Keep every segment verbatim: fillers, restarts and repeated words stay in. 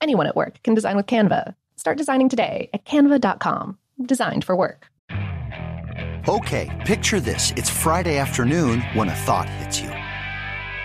Anyone at work can design with Canva. Start designing today at canva dot com. Designed for work. Okay, picture this. It's Friday afternoon when a thought hits you.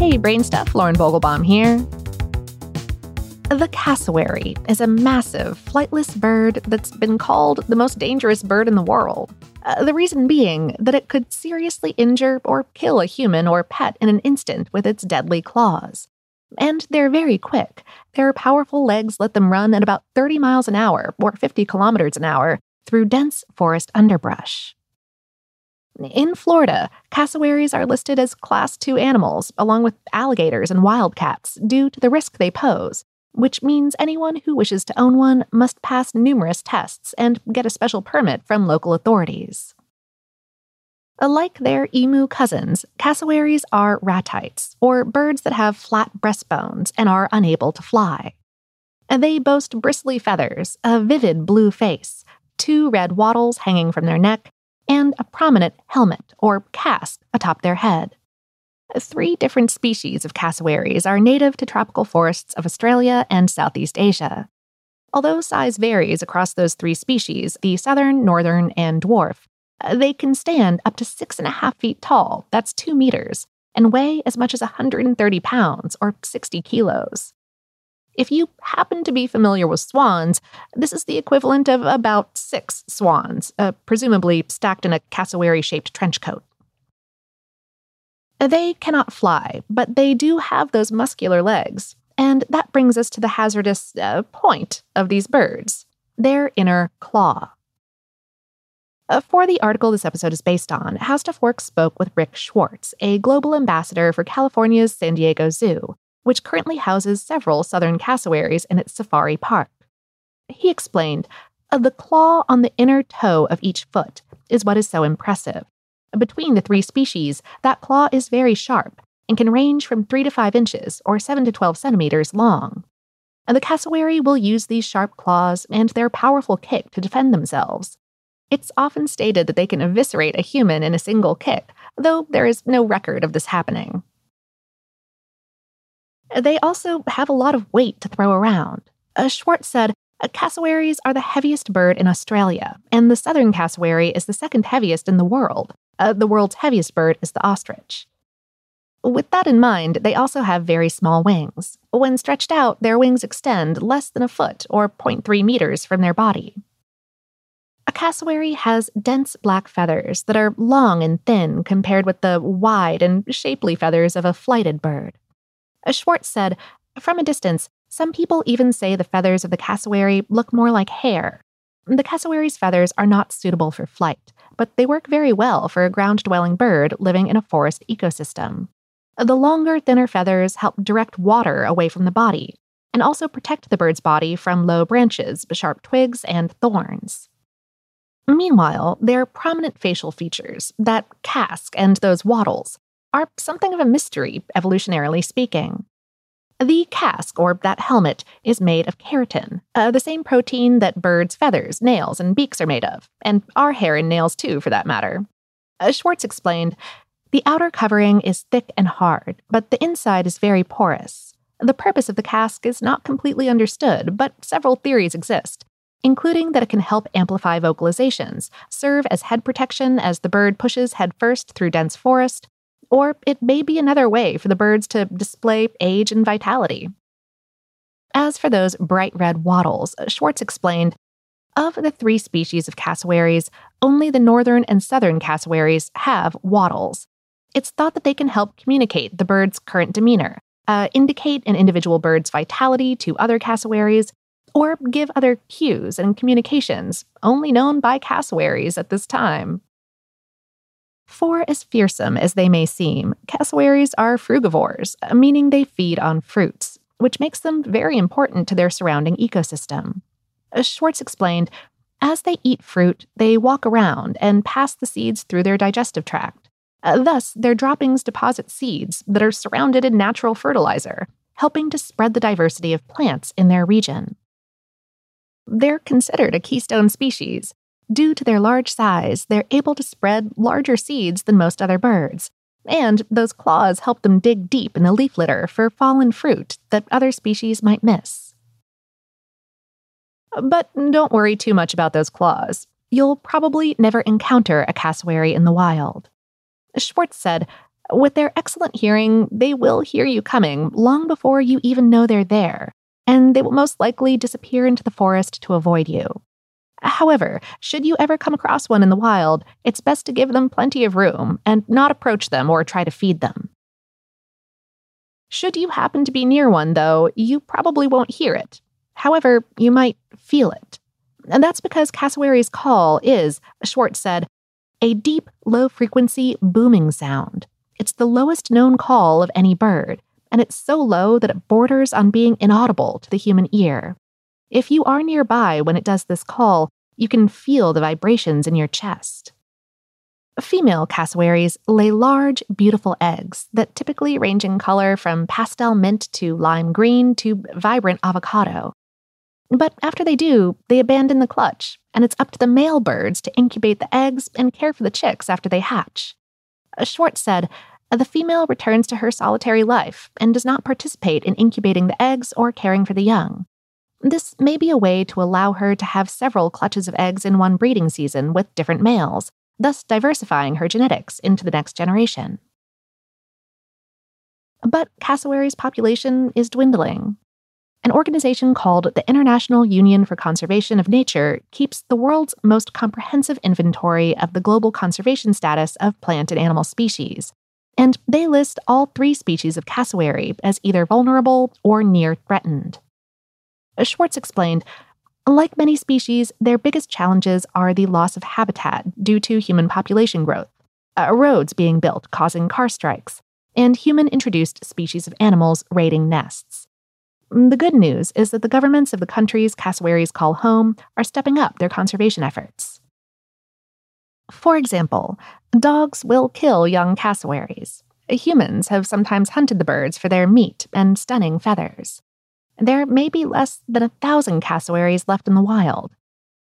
Hey, Brain Stuff, Lauren Vogelbaum here. The cassowary is a massive, flightless bird that's been called the most dangerous bird in the world. Uh, the reason being that it could seriously injure or kill a human or pet in an instant with its deadly claws. And they're very quick. Their powerful legs let them run at about thirty miles an hour, or fifty kilometers an hour, through dense forest underbrush. In Florida, cassowaries are listed as Class two animals, along with alligators and wildcats, due to the risk they pose, which means anyone who wishes to own one must pass numerous tests and get a special permit from local authorities. Like their emu cousins, cassowaries are ratites, or birds that have flat breastbones and are unable to fly. They boast bristly feathers, a vivid blue face, two red wattles hanging from their neck, and a prominent helmet, or casque, atop their head. Three different species of cassowaries are native to tropical forests of Australia and Southeast Asia. Although size varies across those three species, the southern, northern, and dwarf, they can stand up to six and a half feet tall, that's two meters, and weigh as much as one hundred thirty pounds, or sixty kilos. If you happen to be familiar with swans, this is the equivalent of about six swans, uh, presumably stacked in a cassowary-shaped trench coat. They cannot fly, but they do have those muscular legs, and that brings us to the hazardous uh, point of these birds, their inner claw. Uh, for the article this episode is based on, HowStuffWorks spoke with Rick Schwartz, a global ambassador for California's San Diego Zoo, which currently houses several southern cassowaries in its safari park. He explained, the claw on the inner toe of each foot is what is so impressive. Between the three species, that claw is very sharp and can range from three to five inches or seven to twelve centimeters long. And the cassowary will use these sharp claws and their powerful kick to defend themselves. It's often stated that they can eviscerate a human in a single kick, though there is no record of this happening. They also have a lot of weight to throw around. Uh, Schwartz said, cassowaries are the heaviest bird in Australia, and the southern cassowary is the second heaviest in the world. Uh, the world's heaviest bird is the ostrich. With that in mind, they also have very small wings. When stretched out, their wings extend less than a foot or zero point three meters from their body. A cassowary has dense black feathers that are long and thin compared with the wide and shapely feathers of a flighted bird. Schwartz said, from a distance, Some people even say the feathers of the cassowary look more like hair. The cassowary's feathers are not suitable for flight, but they work very well for a ground-dwelling bird living in a forest ecosystem. The longer, thinner feathers help direct water away from the body, and also protect the bird's body from low branches, sharp twigs, and thorns. Meanwhile, their prominent facial features, that casque and those wattles, are something of a mystery, evolutionarily speaking. The casque, or that helmet, is made of keratin, uh, the same protein that birds' feathers, nails, and beaks are made of, and our hair and nails too, for that matter. As Schwartz explained, the outer covering is thick and hard, but the inside is very porous. The purpose of the casque is not completely understood, but several theories exist, including that it can help amplify vocalizations, serve as head protection as the bird pushes headfirst through dense forest, or it may be another way for the birds to display age and vitality. As for those bright red wattles, Schwartz explained, of the three species of cassowaries, only the northern and southern cassowaries have wattles. It's thought that they can help communicate the bird's current demeanor, uh, indicate an individual bird's vitality to other cassowaries, or give other cues and communications only known by cassowaries at this time. For as fearsome as they may seem, cassowaries are frugivores, meaning they feed on fruits, which makes them very important to their surrounding ecosystem. As Schwartz explained, as they eat fruit, they walk around and pass the seeds through their digestive tract. Uh, thus, their droppings deposit seeds that are surrounded in natural fertilizer, helping to spread the diversity of plants in their region. They're considered a keystone species. Due to their large size, they're able to spread larger seeds than most other birds, and those claws help them dig deep in the leaf litter for fallen fruit that other species might miss. But don't worry too much about those claws. You'll probably never encounter a cassowary in the wild. Schwartz said, with their excellent hearing, they will hear you coming long before you even know they're there, and they will most likely disappear into the forest to avoid you. However, should you ever come across one in the wild, it's best to give them plenty of room and not approach them or try to feed them. Should you happen to be near one, though, you probably won't hear it. However, you might feel it. And that's because cassowary's call is, Schwartz said, a deep, low-frequency booming sound. It's the lowest known call of any bird, and it's so low that it borders on being inaudible to the human ear. If you are nearby when it does this call, you can feel the vibrations in your chest. Female cassowaries lay large, beautiful eggs that typically range in color from pastel mint to lime green to vibrant avocado. But after they do, they abandon the clutch, and it's up to the male birds to incubate the eggs and care for the chicks after they hatch. Schwartz said, the female returns to her solitary life and does not participate in incubating the eggs or caring for the young. This may be a way to allow her to have several clutches of eggs in one breeding season with different males, thus diversifying her genetics into the next generation. But cassowaries' population is dwindling. An organization called the International Union for Conservation of Nature keeps the world's most comprehensive inventory of the global conservation status of plant and animal species, and they list all three species of cassowary as either vulnerable or near threatened. Schwartz explained, like many species, their biggest challenges are the loss of habitat due to human population growth, uh, roads being built causing car strikes, and human-introduced species of animals raiding nests. The good news is that the governments of the countries cassowaries call home are stepping up their conservation efforts. For example, dogs will kill young cassowaries. Humans have sometimes hunted the birds for their meat and stunning feathers. There may be less than a thousand cassowaries left in the wild.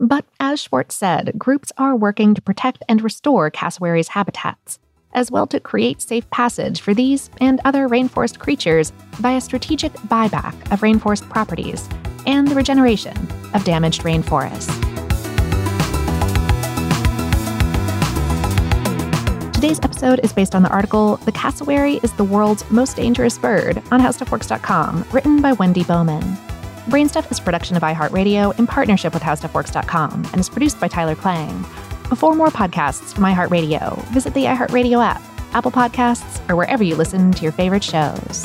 But as Schwartz said, groups are working to protect and restore cassowaries' habitats, as well to create safe passage for these and other rainforest creatures by a strategic buyback of rainforest properties and the regeneration of damaged rainforests. Today's episode is based on the article The Cassowary is the World's Most Dangerous Bird on How Stuff Works dot com, written by Wendy Bowman. Brain Stuff is a production of iHeartRadio in partnership with How Stuff Works dot com and is produced by Tyler Klang. For more podcasts from iHeartRadio, visit the iHeartRadio app, Apple Podcasts, or wherever you listen to your favorite shows.